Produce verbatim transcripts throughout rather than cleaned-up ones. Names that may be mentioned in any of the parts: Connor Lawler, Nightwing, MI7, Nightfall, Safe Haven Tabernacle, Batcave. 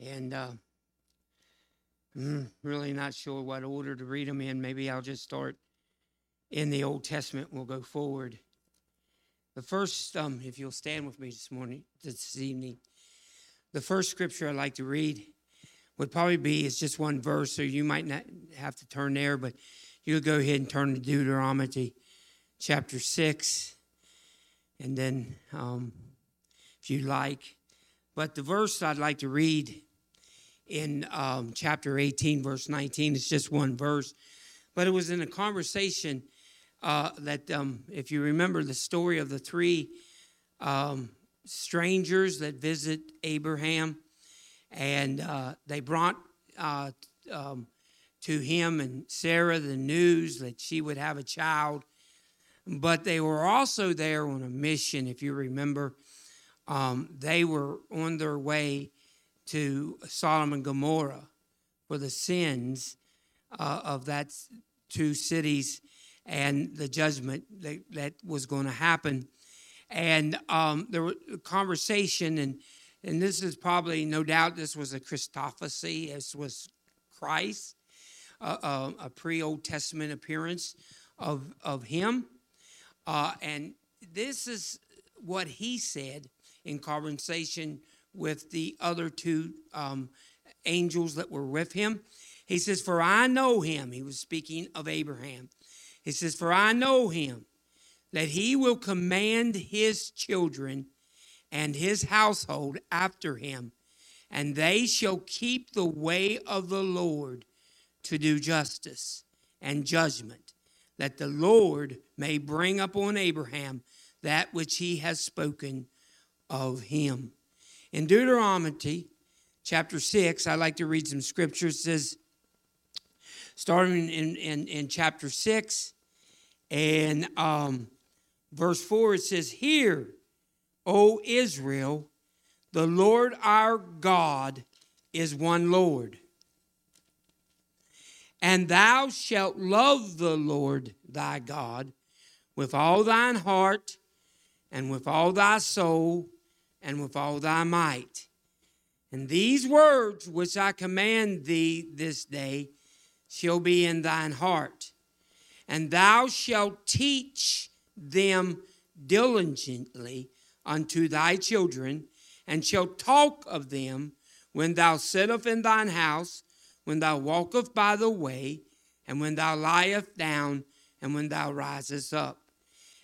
And uh, I'm really not sure what order to read them in. Maybe I'll just start in the Old Testament. We'll go forward. The first, um, if you'll stand with me this morning, this evening, the first scripture I'd like to read would probably be, it's just one verse, so you might not have to turn there, but you'll go ahead and turn to Deuteronomy chapter six, and then um, if you like. But the verse I'd like to read in um, chapter eighteen, verse nineteen, it's just one verse, but it was in a conversation uh, that, um, if you remember the story of the three um, strangers that visit Abraham, and uh, they brought uh, um, to him and Sarah the news that she would have a child. But they were also there on a mission, if you remember. Um, they were on their way to Sodom and Gomorrah for the sins uh, of that two cities and the judgment that, that was going to happen. And um, there was a conversation, and and this is probably, no doubt, this was a Christophacy. This was Christ, uh, uh, a pre-Old Testament appearance of, of him. Uh, and this is what he said in conversation with the other two um, angels that were with him. He says, for I know him. He was speaking of Abraham. He says, for I know him, that he will command his children and his household after him, and they shall keep the way of the Lord to do justice and judgment, that the Lord may bring upon Abraham that which he has spoken of him. In Deuteronomy chapter six, I like to read some scriptures. It says, starting in, in, in chapter six, and um, verse four, it says, hear, O Israel, the Lord our God is one Lord. And thou shalt love the Lord thy God with all thine heart, and with all thy soul, and with all thy might. And these words which I command thee this day shall be in thine heart. And thou shalt teach them diligently unto thy children, and shalt talk of them when thou sittest in thine house, when thou walkest by the way, and when thou liest down, and when thou risest up.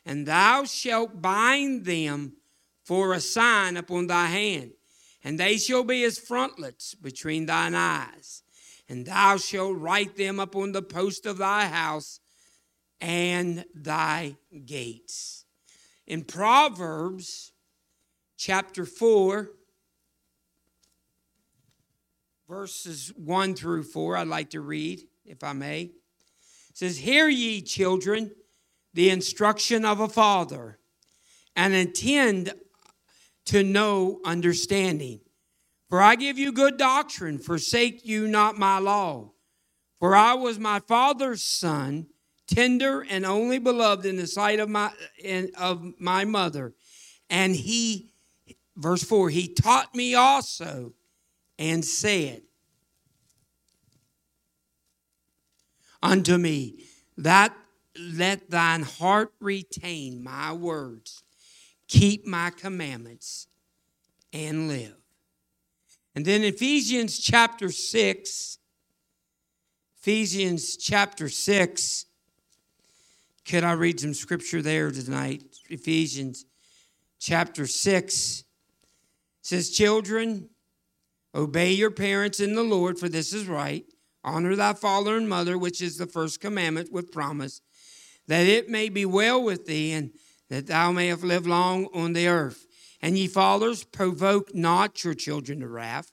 And thou shalt bind them for a sign upon thy hand, and they shall be as frontlets between thine eyes. And thou shalt write them upon the post of thy house and thy gates. In Proverbs chapter four, verses one through four, I'd like to read, if I may. It says, hear ye, children, the instruction of a father, and attend to no understanding. For I give you good doctrine, forsake you not my law. For I was my father's son, tender and only beloved in the sight of my, of my mother. And he, verse four, he taught me also, and said unto me, that let thine heart retain my words, keep my commandments, and live. And then Ephesians chapter six, Ephesians chapter six, could I read some scripture there tonight? Ephesians chapter six says, children, obey your parents in the Lord, for this is right. Honor thy father and mother, which is the first commandment with promise, that it may be well with thee, and that thou mayest live long on the earth. And ye fathers, provoke not your children to wrath,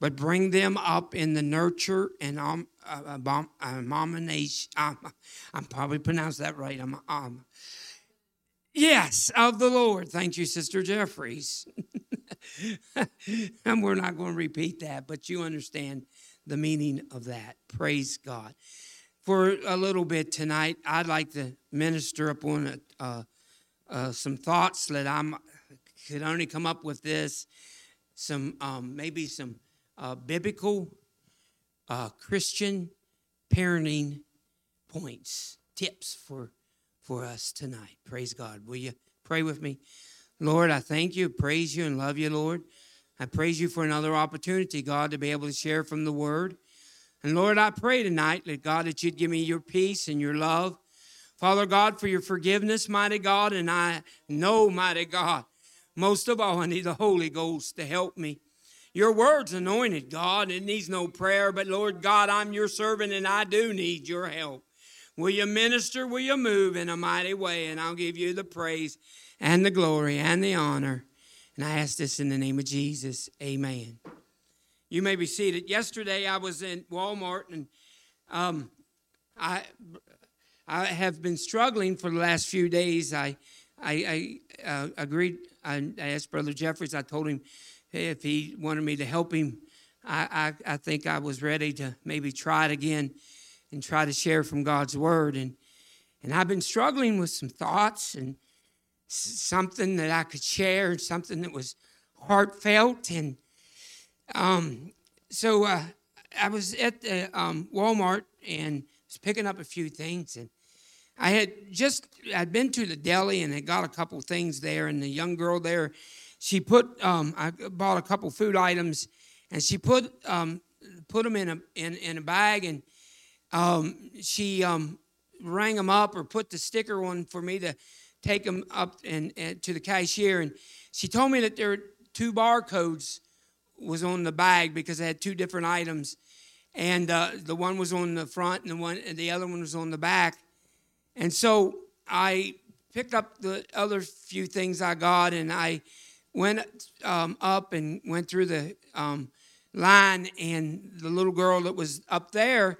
but bring them up in the nurture and um, abom- abomination. Um, I'm probably pronounced that right. I'm, um, yes, of the Lord. Thank you, Sister Jeffries. And we're not going to repeat that, but you understand the meaning of that. Praise God. For a little bit tonight, I'd like to minister upon uh, uh, some thoughts that I could only come up with this, some um, maybe some uh, biblical uh, Christian parenting points, tips for for us tonight. Praise God. Will you pray with me? Lord, I thank you, praise you, and love you, Lord. I praise you for another opportunity, God, to be able to share from the Word. And Lord, I pray tonight, that God, that you'd give me your peace and your love. Father God, for your forgiveness, mighty God, and I know, mighty God, most of all, I need the Holy Ghost to help me. Your word's anointed, God. It needs no prayer, but Lord God, I'm your servant, and I do need your help. Will you minister? Will you move in a mighty way? And I'll give you the praise and the glory and the honor. And I ask this in the name of Jesus. Amen. You may be seated. Yesterday, I was in Walmart, and um, I I have been struggling for the last few days. I I, I uh, agreed. I asked Brother Jeffries. I told him if he wanted me to help him, I, I, I think I was ready to maybe try it again and try to share from God's Word. And and I've been struggling with some thoughts and something that I could share, something that was heartfelt. And um, so uh, I was at the um, Walmart and was picking up a few things, and I had just, I'd been to the deli and had got a couple things there, and the young girl there, she put, um, I bought a couple food items, and she put um, put them in a in, in a bag, and um, she um, rang them up or put the sticker on for me to take them up and, and to the cashier, and she told me that there were two barcodes was on the bag because I had two different items, and uh, the one was on the front and the one and the other one was on the back. And so I picked up the other few things I got, and I went um, up and went through the um, line, and the little girl that was up there,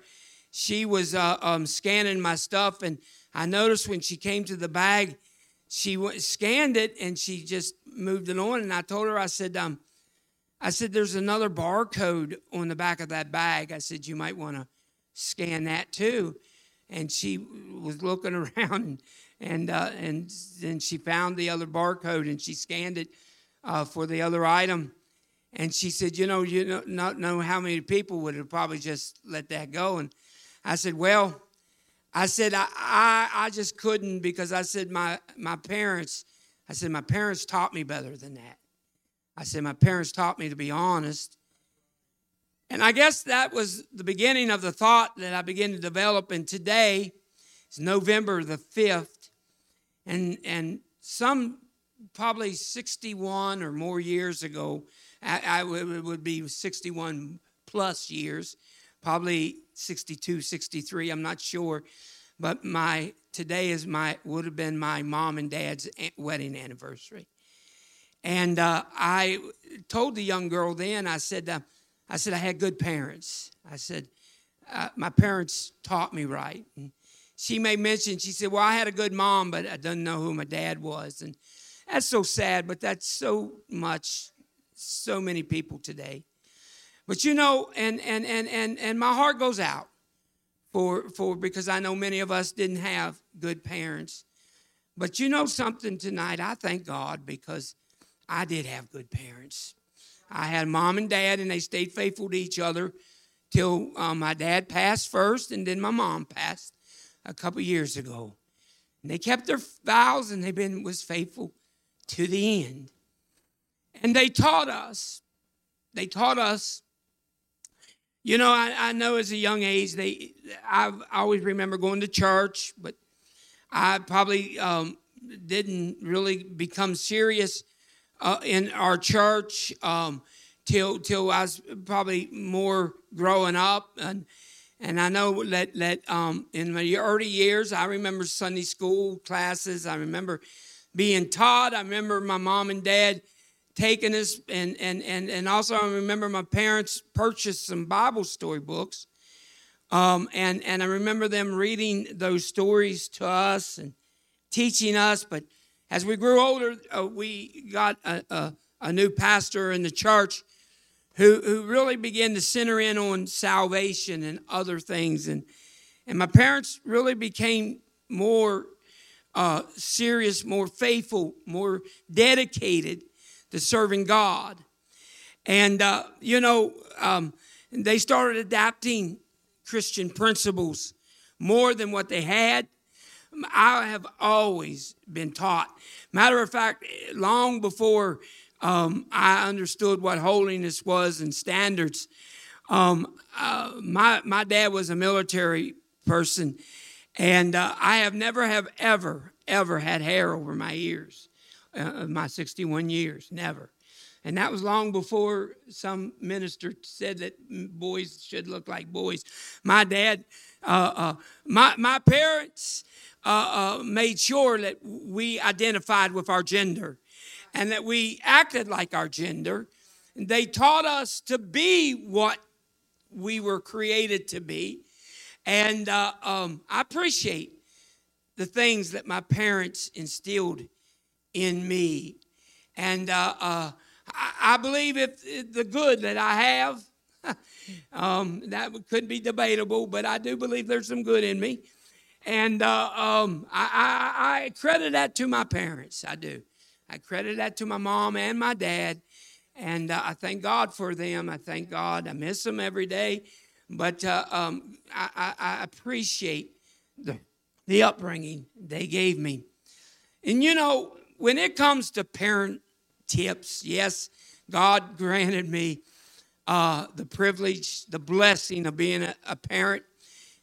she was uh, um, scanning my stuff, and I noticed when she came to the bag, she went, scanned it, and she just moved it on. And I told her, I said, um, I said, there's another barcode on the back of that bag. I said, you might want to scan that too. And she was looking around, and uh, and then she found the other barcode, and she scanned it uh, for the other item. And she said, you know, you don't not know how many people would have probably just let that go. And I said, well, I said, I, I, I just couldn't, because I said, my, my parents, I said, my parents taught me better than that. I said, my parents taught me to be honest. And I guess that was the beginning of the thought that I began to develop. And today is November the fifth. And and some probably sixty-one or more years ago, I, I it would be sixty-one plus years, probably sixty-two, sixty-three, I'm not sure. But my today is my would have been my mom and dad's wedding anniversary. And uh, I told the young girl then, I said, uh, I said, I had good parents. I said, uh, my parents taught me right. And she made mention, she said, well, I had a good mom, but I didn't know who my dad was. And that's so sad, but that's so much, so many people today. But you know, and and and and and my heart goes out for for because I know many of us didn't have good parents. But you know something tonight, I thank God because I did have good parents. I had mom and dad, and they stayed faithful to each other till um, my dad passed first, and then my mom passed a couple years ago. And they kept their vows, and they've been was faithful to the end. And they taught us. They taught us. You know, I, I know as a young age, they I've, I always remember going to church, but I probably um, didn't really become serious Uh, in our church um, till till I was probably more growing up, and and I know that that um, in my early years I remember Sunday school classes. I remember being taught. I remember my mom and dad taking us, and and and and also I remember my parents purchased some Bible story books, um, and and I remember them reading those stories to us and teaching us, but. As we grew older, uh, we got a, a, a new pastor in the church who, who really began to center in on salvation and other things. And, and my parents really became more uh, serious, more faithful, more dedicated to serving God. And, uh, you know, um, they started adapting Christian principles more than what they had. I have always been taught. Matter of fact, long before um, I understood what holiness was and standards, um, uh, my my dad was a military person, and uh, I have never have ever ever had hair over my ears, uh, my sixty-one years, never. And that was long before some minister said that boys should look like boys. My dad, uh, uh, my my parents uh, uh, made sure that we identified with our gender and that we acted like our gender. And they taught us to be what we were created to be. And uh, um, I appreciate the things that my parents instilled in me. And uh, uh I believe if the good that I have, um, that could be debatable, but I do believe there's some good in me. And uh, um, I, I, I credit that to my parents. I do. I credit that to my mom and my dad. And uh, I thank God for them. I thank God. I miss them every day. But uh, um, I, I appreciate the, the upbringing they gave me. And, you know, when it comes to parent tips. Yes, God granted me uh, the privilege, the blessing of being a, a parent.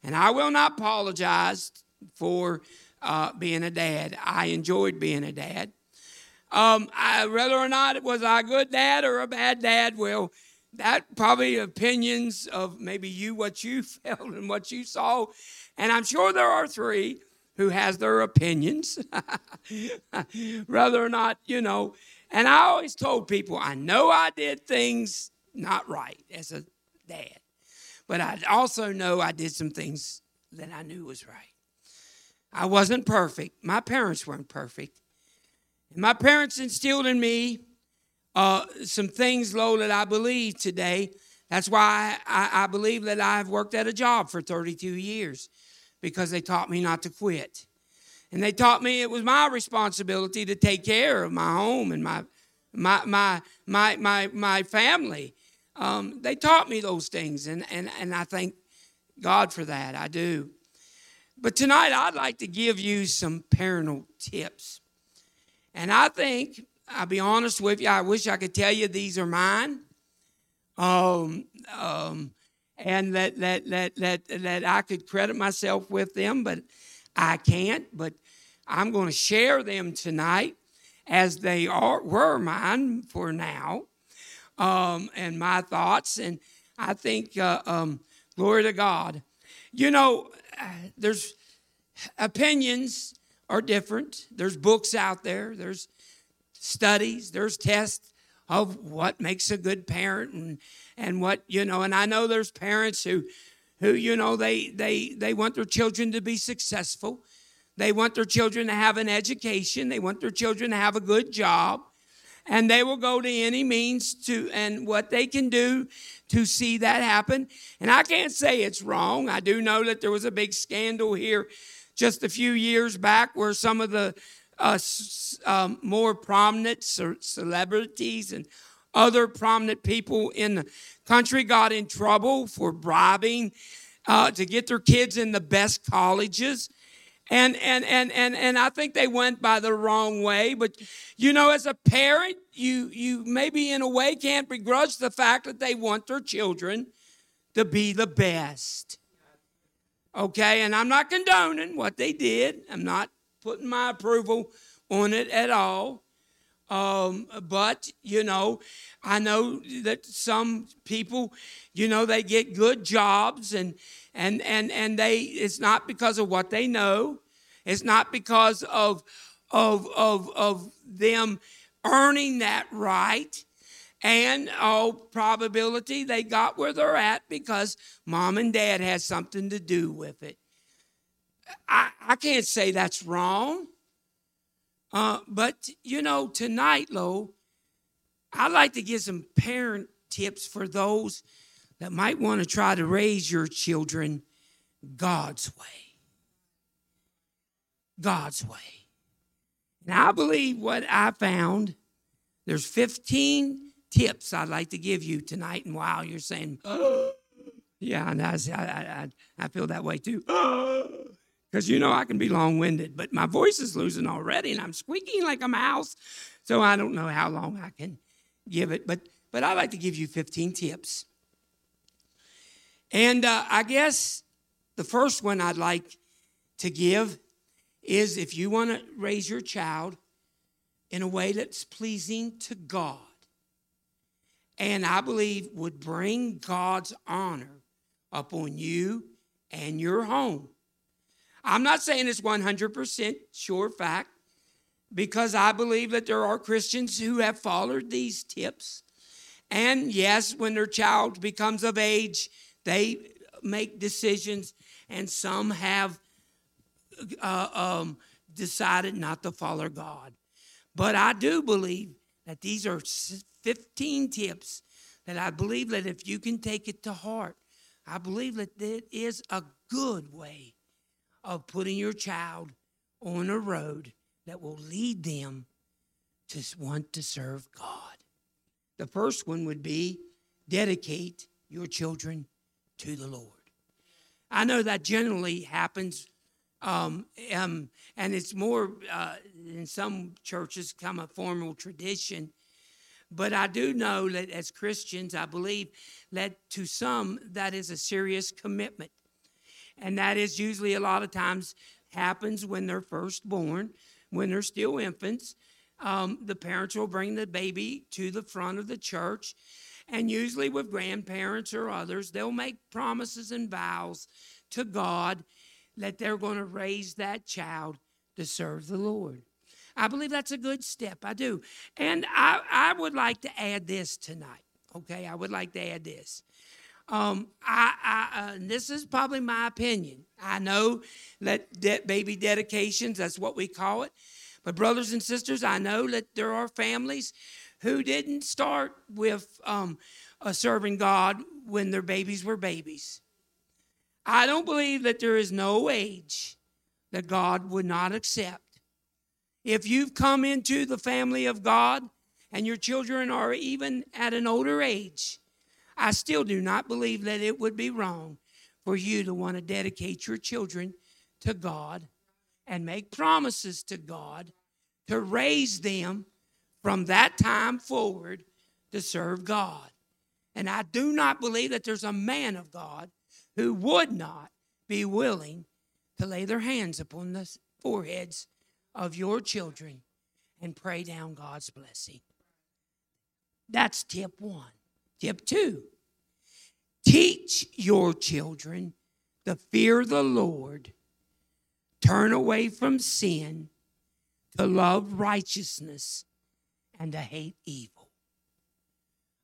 And I will not apologize for uh, being a dad. I enjoyed being a dad. Um, I, whether or not it was a good dad or a bad dad, well, that probably opinions of maybe you, what you felt and what you saw. And I'm sure there are three who has their opinions, whether or not, you know. And I always told people, I know I did things not right as a dad, but I also know I did some things that I knew was right. I wasn't perfect. My parents weren't perfect. And my parents instilled in me uh, some things, Lord, that I believe today. That's why I, I believe that I've worked at a job for thirty-two years, because they taught me not to quit. And they taught me it was my responsibility to take care of my home and my my my my my, my family. Um, they taught me those things, and, and, and I thank God for that. I do. But tonight I'd like to give you some parental tips. And I think, I'll be honest with you, I wish I could tell you these are mine. Um um and that that that that that I could credit myself with them, but I can't, but I'm going to share them tonight as they are were mine for now, um, and my thoughts. And I think, uh, um, glory to God. You know, there's opinions are different. There's books out there. There's studies. There's tests of what makes a good parent and, and what, you know, and I know there's parents who who, you know, they they they want their children to be successful. They want their children to have an education. They want their children to have a good job. And they will go to any means to and what they can do to see that happen. And I can't say it's wrong. I do know that there was a big scandal here just a few years back where some of the uh, um, more prominent celebrities and other prominent people in the country got in trouble for bribing uh, to get their kids in the best colleges. And, and and and and I think they went by the wrong way. But, you know, as a parent, you you maybe in a way can't begrudge the fact that they want their children to be the best. Okay, and I'm not condoning what they did. I'm not putting my approval on it at all. Um, but, you know, I know that some people, you know, they get good jobs and, and, and, and they, it's not because of what they know. It's not because of, of, of, of them earning that right. And all probability they got where they're at because mom and dad had something to do with it. I, I can't say that's wrong. Uh, but, you know, tonight, Lo, I'd like to give some parent tips for those that might want to try to raise your children God's way. God's way. And I believe what I found, there's fifteen tips I'd like to give you tonight. And while you're saying, oh, yeah, and I, I, I feel that way too. Oh. Because, you know, I can be long-winded, but my voice is losing already, and I'm squeaking like a mouse, so I don't know how long I can give it. But but I like to give you fifteen tips. And uh, I guess the first one I'd like to give is if you want to raise your child in a way that's pleasing to God, and I believe would bring God's honor upon you and your home. I'm not saying it's one hundred percent sure fact, because I believe that there are Christians who have followed these tips. And yes, when their child becomes of age, they make decisions, and some have uh, um, decided not to follow God. But I do believe that these are fifteen tips that I believe that if you can take it to heart, I believe that it is a good way of putting your child on a road that will lead them to want to serve God. The first one would be dedicate your children to the Lord. I know that generally happens, um, um, and it's more uh, in some churches come a formal tradition, but I do know that as Christians, I believe that to some that is a serious commitment. And that is usually a lot of times happens when they're first born, when they're still infants. Um, the parents will bring the baby to the front of the church. And usually with grandparents or others, they'll make promises and vows to God that they're going to raise that child to serve the Lord. I believe that's a good step. I do. And I, I would like to add this tonight. Okay, I would like to add this. Um, I, I uh, this is probably my opinion. I know that de- baby dedications, that's what we call it. But brothers and sisters, I know that there are families who didn't start with um, uh, serving God when their babies were babies. I don't believe that there is no age that God would not accept. If you've come into the family of God and your children are even at an older age, I still do not believe that it would be wrong for you to want to dedicate your children to God and make promises to God to raise them from that time forward to serve God. And I do not believe that there's a man of God who would not be willing to lay their hands upon the foreheads of your children and pray down God's blessing. That's tip one. Tip two, teach your children to fear the Lord, turn away from sin, to love righteousness, and to hate evil.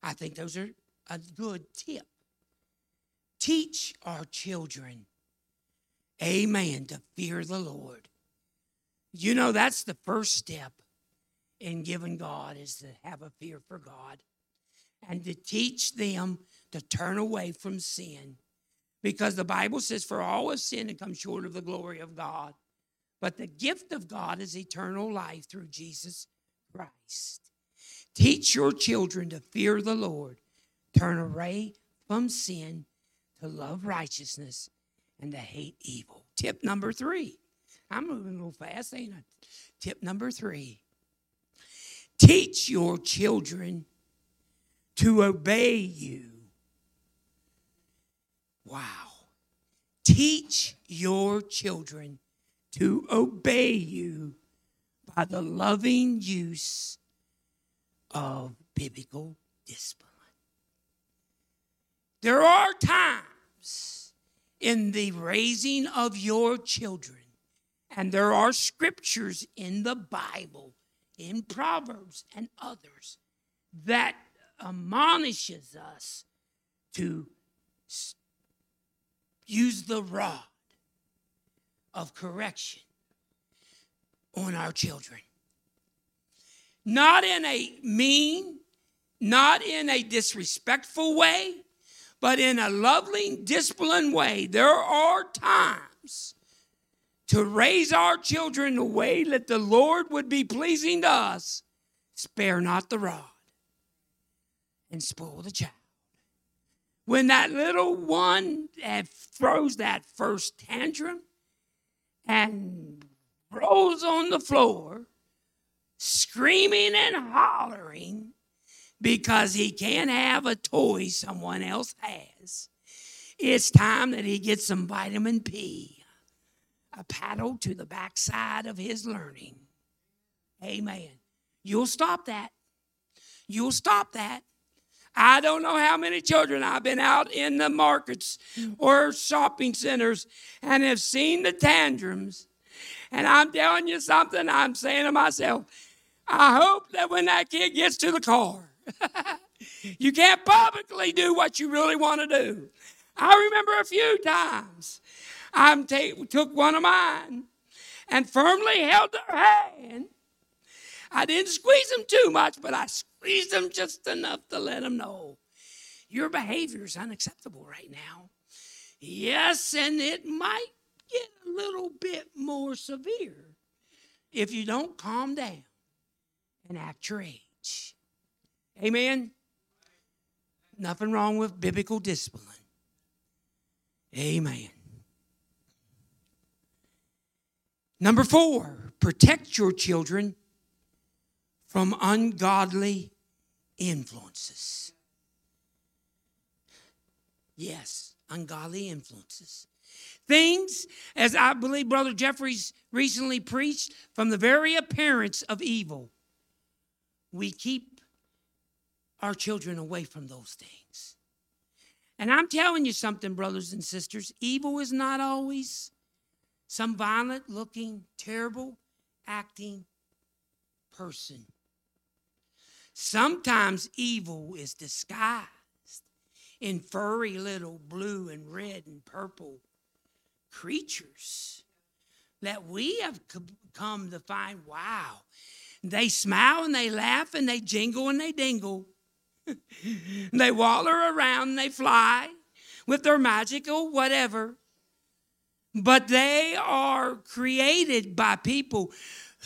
I think those are a good tip. Teach our children, amen, to fear the Lord. You know, that's the first step in giving God, is to have a fear for God. And to teach them to turn away from sin. Because the Bible says, for all have sinned and come short of the glory of God. But the gift of God is eternal life through Jesus Christ. Teach your children to fear the Lord. Turn away from sin, to love righteousness, and to hate evil. Tip number three. I'm moving a little fast, ain't I? Tip number three. Teach your children to obey you. Wow. Teach your children to obey you by the loving use of biblical discipline. There are times in the raising of your children, and there are scriptures in the Bible, in Proverbs and others, that admonishes us to use the rod of correction on our children. Not in a mean, not in a disrespectful way, but in a loving, disciplined way. There are times to raise our children the way that the Lord would be pleasing to us. Spare not the rod. and spoil the child. When that little one throws that first tantrum and rolls on the floor, screaming and hollering because he can't have a toy someone else has, it's time that he gets some vitamin P, a paddle to the backside of his learning. Amen. You'll stop that. You'll stop that. I don't know how many children I've been out in the markets or shopping centers and have seen the tantrums. And I'm telling you something, I'm saying to myself, I hope that when that kid gets to the car, you can't publicly do what you really want to do. I remember a few times I t- took one of mine and firmly held her hand. I didn't squeeze them too much, but I squeezed them just enough to let them know your behavior is unacceptable right now. Yes, and it might get a little bit more severe if you don't calm down and act your age. Amen? Nothing wrong with biblical discipline. Amen. Number four, protect your children from ungodly influences. Yes, ungodly influences. Things, as I believe Brother Jeffries recently preached, from the very appearance of evil, we keep our children away from those things. And I'm telling you something, brothers and sisters, evil is not always some violent-looking, terrible-acting person. Sometimes evil is disguised in furry little blue and red and purple creatures that we have come to find, wow, they smile and they laugh and they jingle and they dingle. They waller around and they fly with their magical whatever. But they are created by people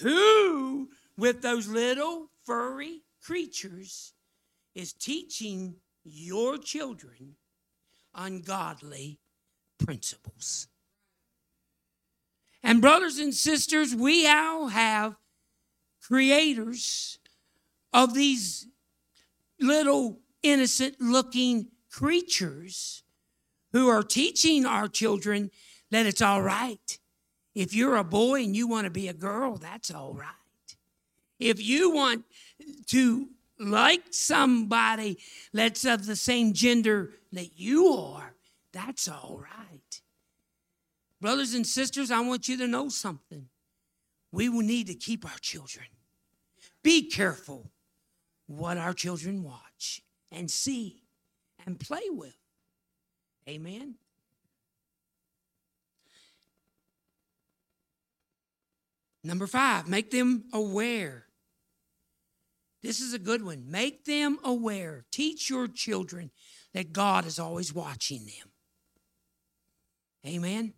who, with those little furry creatures, is teaching your children ungodly principles. And brothers and sisters, we all have creators of these little innocent-looking creatures who are teaching our children that it's all right. If you're a boy and you want to be a girl, that's all right. If you want to like somebody that's of the same gender that you are, that's all right. Brothers and sisters, I want you to know something. We will need to keep our children. Be careful what our children watch and see and play with. Amen. Number five, make them aware. This is a good one. Make them aware. Teach your children that God is always watching them. Amen.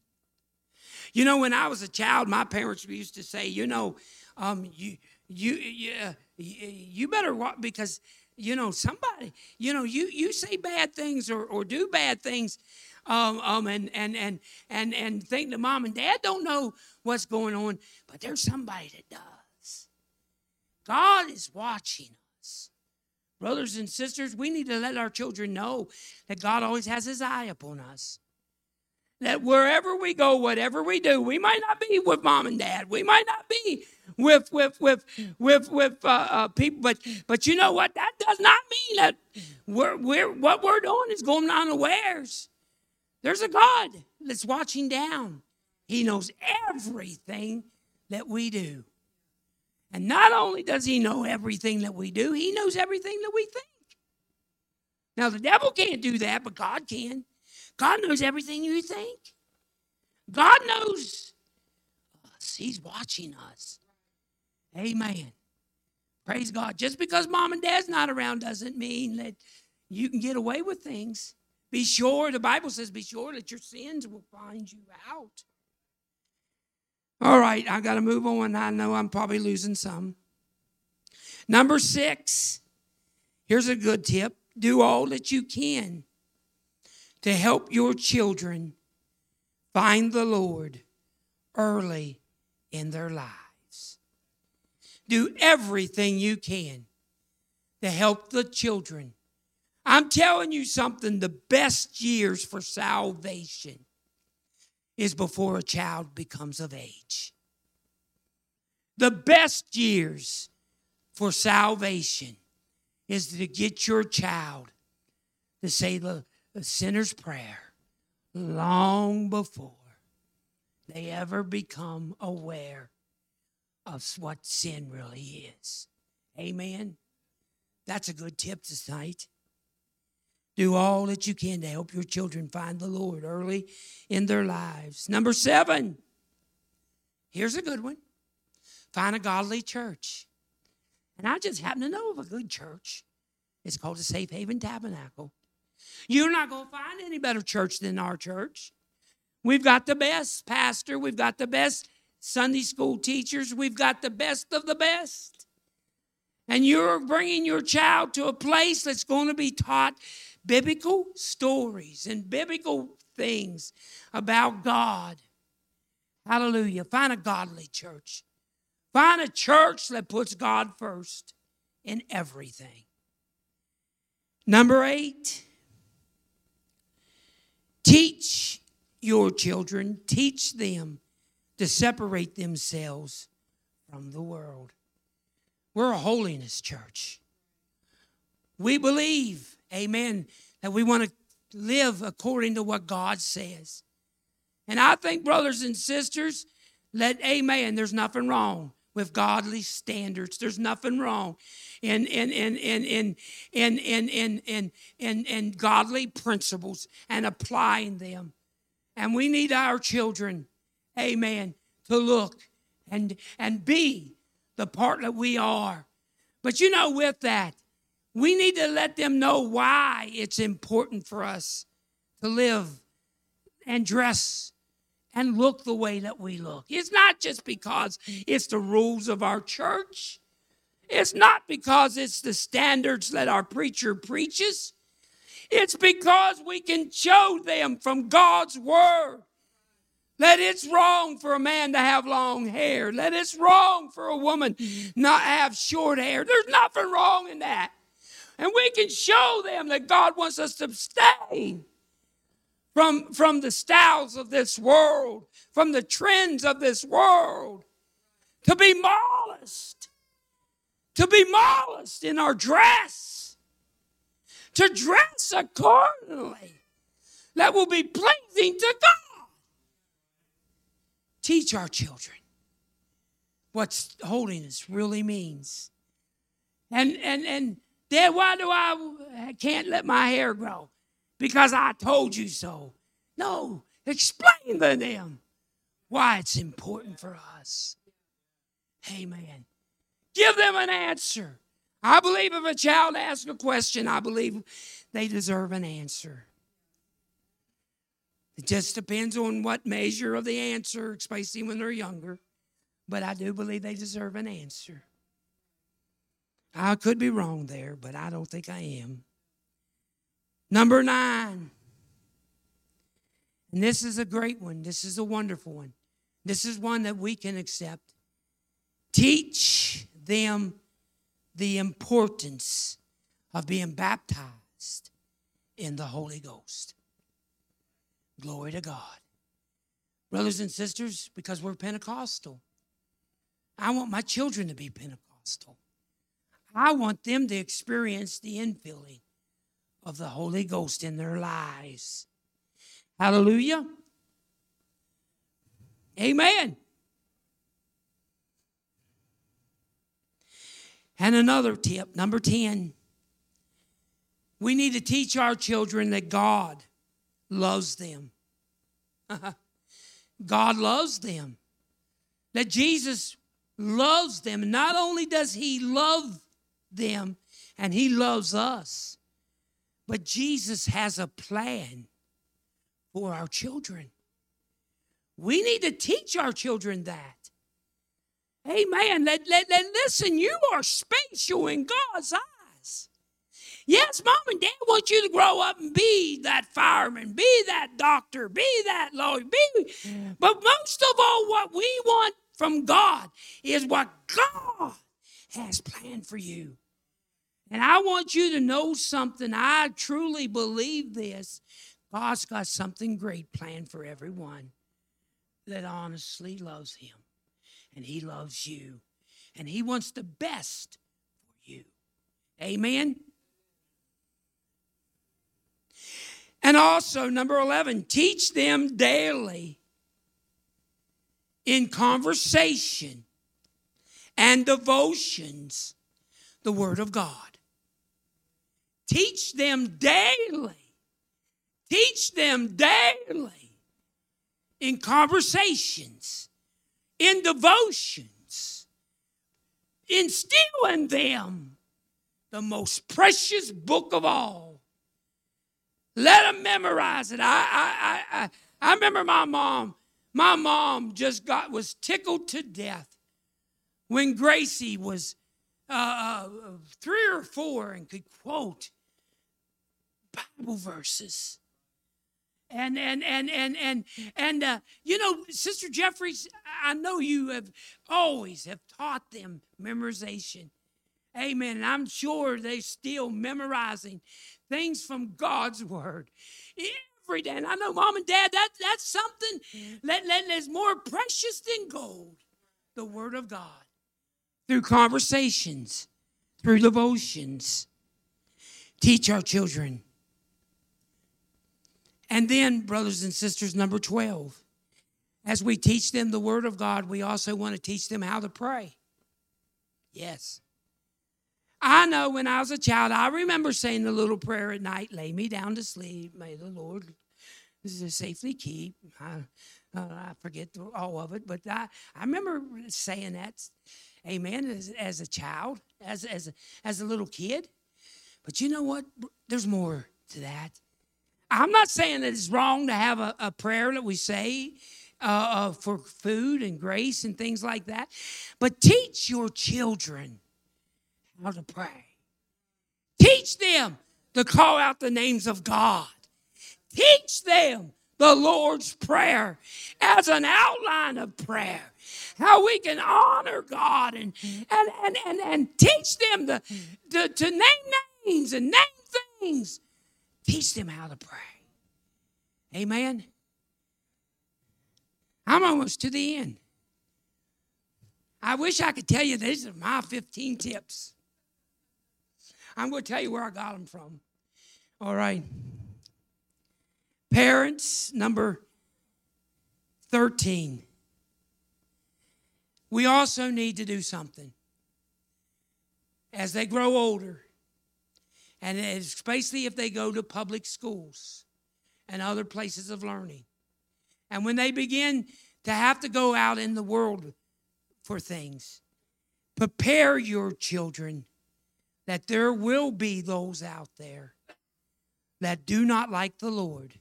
You know, when I was a child, my parents used to say, you know, um, you you you, uh, you you better watch because, you know, somebody, you know, you you say bad things or, or do bad things um, um, and, and, and, and, and think that mom and dad don't know what's going on, but there's somebody that does. God is watching us. Brothers and sisters, we need to let our children know that God always has his eye upon us. That wherever we go, whatever we do, we might not be with mom and dad. We might not be with with with with with uh, uh, people, but but you know what? That does not mean that we're we're what we're doing is going unawares. There's a God that's watching down. He knows everything that we do, and not only does he know everything that we do, he knows everything that we think. Now the devil can't do that, but God can. God knows everything you think. God knows us. He's watching us. Amen. Praise God. Just because mom and dad's not around doesn't mean that you can get away with things. Be sure, the Bible says, be sure that your sins will find you out. All right, I got to move on. I know I'm probably losing some. Number six, here's a good tip. do all that you can to help your children find the Lord early in their lives. Do everything you can to help the children. I'm telling you something, the best years for salvation is before a child becomes of age. The best years for salvation is to get your child to say the sinner's prayer long before they ever become aware of what sin really is. Amen? That's a good tip tonight. Do all that you can to help your children find the Lord early in their lives. Number seven, here's a good one. Find a godly church. And I just happen to know of a good church. It's called the Safe Haven Tabernacle. You're not going to find any better church than our church. We've got the best pastor. We've got the best Sunday school teachers. We've got the best of the best. And you're bringing your child to a place that's going to be taught biblical stories and biblical things about God. Hallelujah. Find a godly church. Find a church that puts God first in everything. Number eight, teach your children, teach them to separate themselves from the world. We're a holiness church. We believe, amen, that we want to live according to what God says. And I think, brothers and sisters, let, amen, there's nothing wrong with godly standards. There's nothing wrong in in in in in in in in in in, in godly principles and applying them. And we need our children, amen, to look and and be the part that we are. But you know, with that, we need to let them know why it's important for us to live and dress and look the way that we look. It's not just because it's the rules of our church. It's not because it's the standards that our preacher preaches. It's because we can show them from God's word that it's wrong for a man to have long hair, that it's wrong for a woman not to have short hair. There's nothing wrong in that. And we can show them that God wants us to abstain From, from the styles of this world, from the trends of this world, to be modest, to be modest in our dress, to dress accordingly that will be pleasing to God. Teach our children what holiness really means. And, and, and Dad, why do I, I can't let my hair grow? Because I told you so. No, explain to them why it's important for us. Amen. Give them an answer. I believe if a child asks a question, I believe they deserve an answer. It just depends on what measure of the answer, especially when they're younger. But I do believe they deserve an answer. I could be wrong there, but I don't think I am. Number nine, and this is a great one. This is a wonderful one. This is one that we can accept. Teach them the importance of being baptized in the Holy Ghost. Glory to God. Brothers and sisters, because we're Pentecostal, I want my children to be Pentecostal. I want them to experience the infilling of the Holy Ghost in their lives. Hallelujah. Amen. And another tip, number ten. We need to teach our children that God loves them. God loves them. That Jesus loves them. Not only does he love them, and he loves us, but Jesus has a plan for our children. We need to teach our children that. Amen. Let, let, let, listen, you are special in God's eyes. Yes, mom and dad want you to grow up and be that fireman, be that doctor, be that lawyer. Be, yeah. But most of all, what we want from God is what God has planned for you. And I want you to know something. I truly believe this. God's got something great planned for everyone that honestly loves him. And he loves you. And he wants the best for you. Amen? And also, number eleven, teach them daily in conversation and devotions the Word of God. Teach them daily. Teach them daily in conversations, in devotions, instill in them the most precious book of all. Let them memorize it. I, I, I, I remember my mom. My mom just got was tickled to death when Gracie was uh, three or four and could quote Bible verses. And and and and and and uh, you know, Sister Jeffries, I know you have always have taught them memorization. Amen. And I'm sure they're still memorizing things from God's word every day. And I know, mom and dad, that that's something that, that is more precious than gold, the word of God, through conversations, through devotions. Teach our children. And then, brothers and sisters, number twelve, as we teach them the word of God, we also want to teach them how to pray. Yes. I know when I was a child, I remember saying the little prayer at night, lay me down to sleep, may the Lord safely keep. I, I forget all of it, but I, I remember saying that, amen, as, as a child, as, as, as a little kid. But you know what? There's more to that. I'm not saying that it's wrong to have a, a prayer that we say uh, for food and grace and things like that, but teach your children how to pray. Teach them to call out the names of God. Teach them the Lord's Prayer as an outline of prayer, how we can honor God, and and and and, and teach them to, to, to name names and name things. Teach them how to pray. Amen. I'm almost to the end. I wish I could tell you these are my fifteen tips. I'm going to tell you where I got them from. All right. Parents, number thirteen. We also need to do something as they grow older, and especially if they go to public schools and other places of learning. And when they begin to have to go out in the world for things, prepare your children that there will be those out there that do not like the Lord.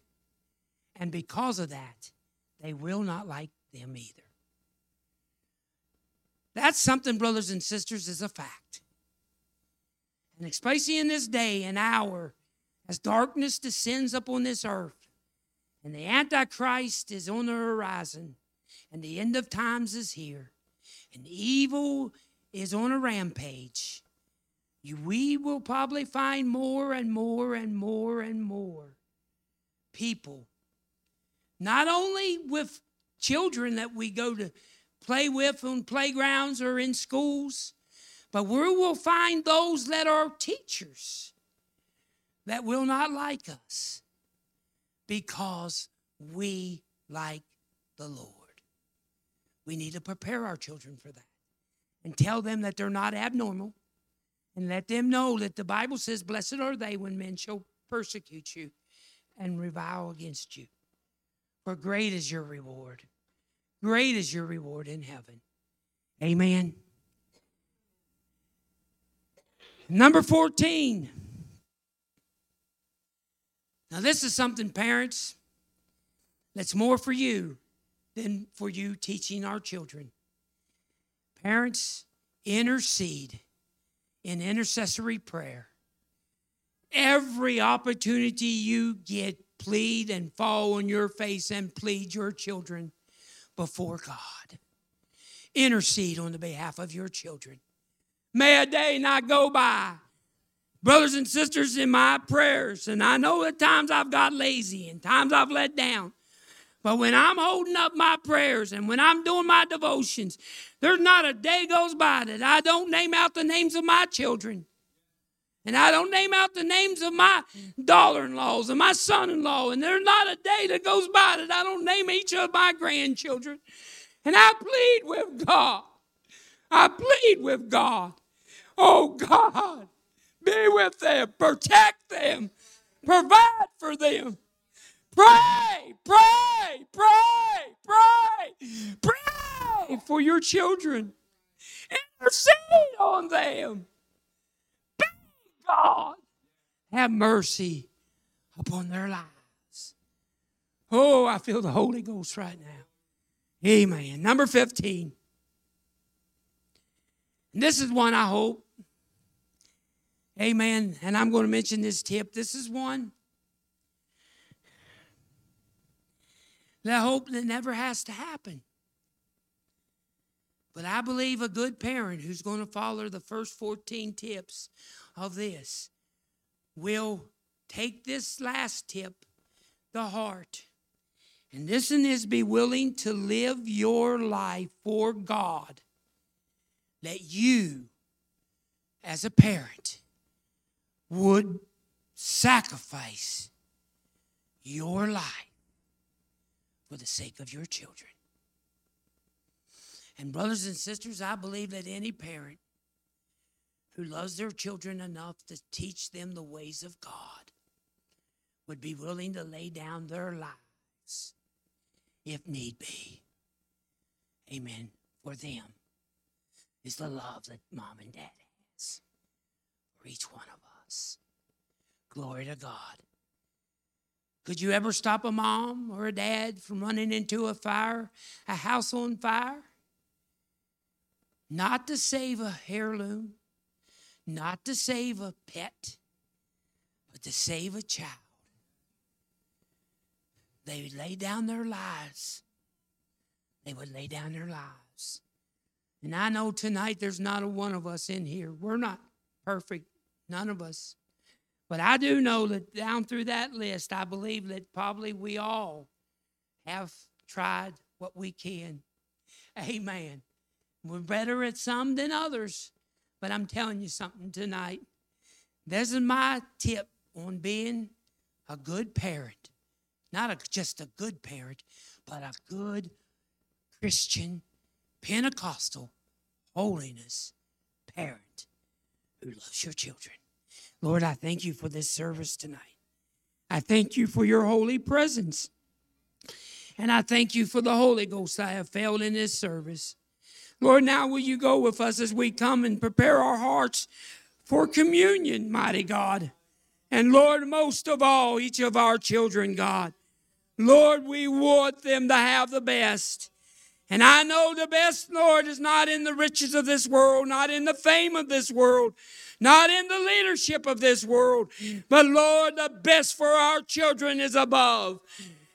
And because of that, they will not like them either. That's something, brothers and sisters, is a fact. And especially in this day and hour, as darkness descends upon this earth, and the Antichrist is on the horizon, and the end of times is here, and evil is on a rampage, you, we will probably find more and more and more and more people, not only with children that we go to play with on playgrounds or in schools, but we will find those that are teachers that will not like us because we like the Lord. We need to prepare our children for that and tell them that they're not abnormal, and let them know that the Bible says, blessed are they when men shall persecute you and revile against you. For great is your reward. Great is your reward in heaven. Amen. Number fourteen. Now this is something, parents, that's more for you than for you teaching our children. Parents, intercede in intercessory prayer Every opportunity you get, plead and fall on your face and plead your children before God. Intercede on the behalf of your children. May a day not go by, brothers and sisters, in my prayers. And I know at times I've got lazy and times I've let down. But when I'm holding up my prayers and when I'm doing my devotions, there's not a day goes by that I don't name out the names of my children. And I don't name out the names of my daughter-in-laws and my son-in-law. And there's not a day that goes by that I don't name each of my grandchildren. And I plead with God. I plead with God. Oh, God, be with them. Protect them. Provide for them. Pray, pray, pray, pray, pray for your children. Intercede on them. Beg God, have mercy upon their lives. Oh, I feel the Holy Ghost right now. Amen. Number fifteen. This is one I hope. Amen. And I'm going to mention this tip. This is one that I hope that never has to happen. But I believe a good parent who's going to follow the first fourteen tips of this will take this last tip to heart. And this one is, be willing to live your life for God, that you, as a parent, would sacrifice your life for the sake of your children. And brothers and sisters, I believe that any parent who loves their children enough to teach them the ways of God would be willing to lay down their lives, if need be, amen, for them. Is the love that mom and dad has for each one of us. Glory to God. Could you ever stop a mom or a dad from running into a fire, a house on fire? Not to save a heirloom, not to save a pet, but to save a child. They would lay down their lives. They would lay down their lives. And I know tonight there's not a one of us in here. We're not perfect, none of us. But I do know that down through that list, I believe that probably we all have tried what we can. Amen. We're better at some than others, but I'm telling you something tonight. This is my tip on being a good parent. Not a, just a good parent, but a good Christian Pentecostal holiness parent who loves your children. Lord, I thank you for this service tonight. I thank you for your holy presence. And I thank you for the Holy Ghost I have felt in this service. Lord, now will you go with us as we come and prepare our hearts for communion, mighty God. And Lord, most of all, each of our children, God. Lord, we want them to have the best. And I know the best, Lord, is not in the riches of this world, not in the fame of this world, not in the leadership of this world. But, Lord, the best for our children is above.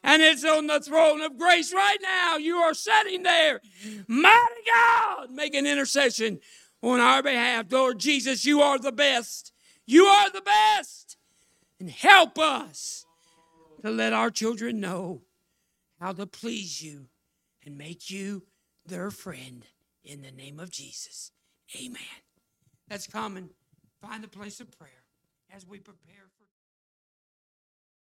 And it's on the throne of grace right now. You are sitting there, mighty God, making intercession on our behalf. Lord Jesus, you are the best. You are the best. And help us to let our children know how to please you and make you their friend in the name of Jesus. Amen. Let's come and find a place of prayer as we prepare for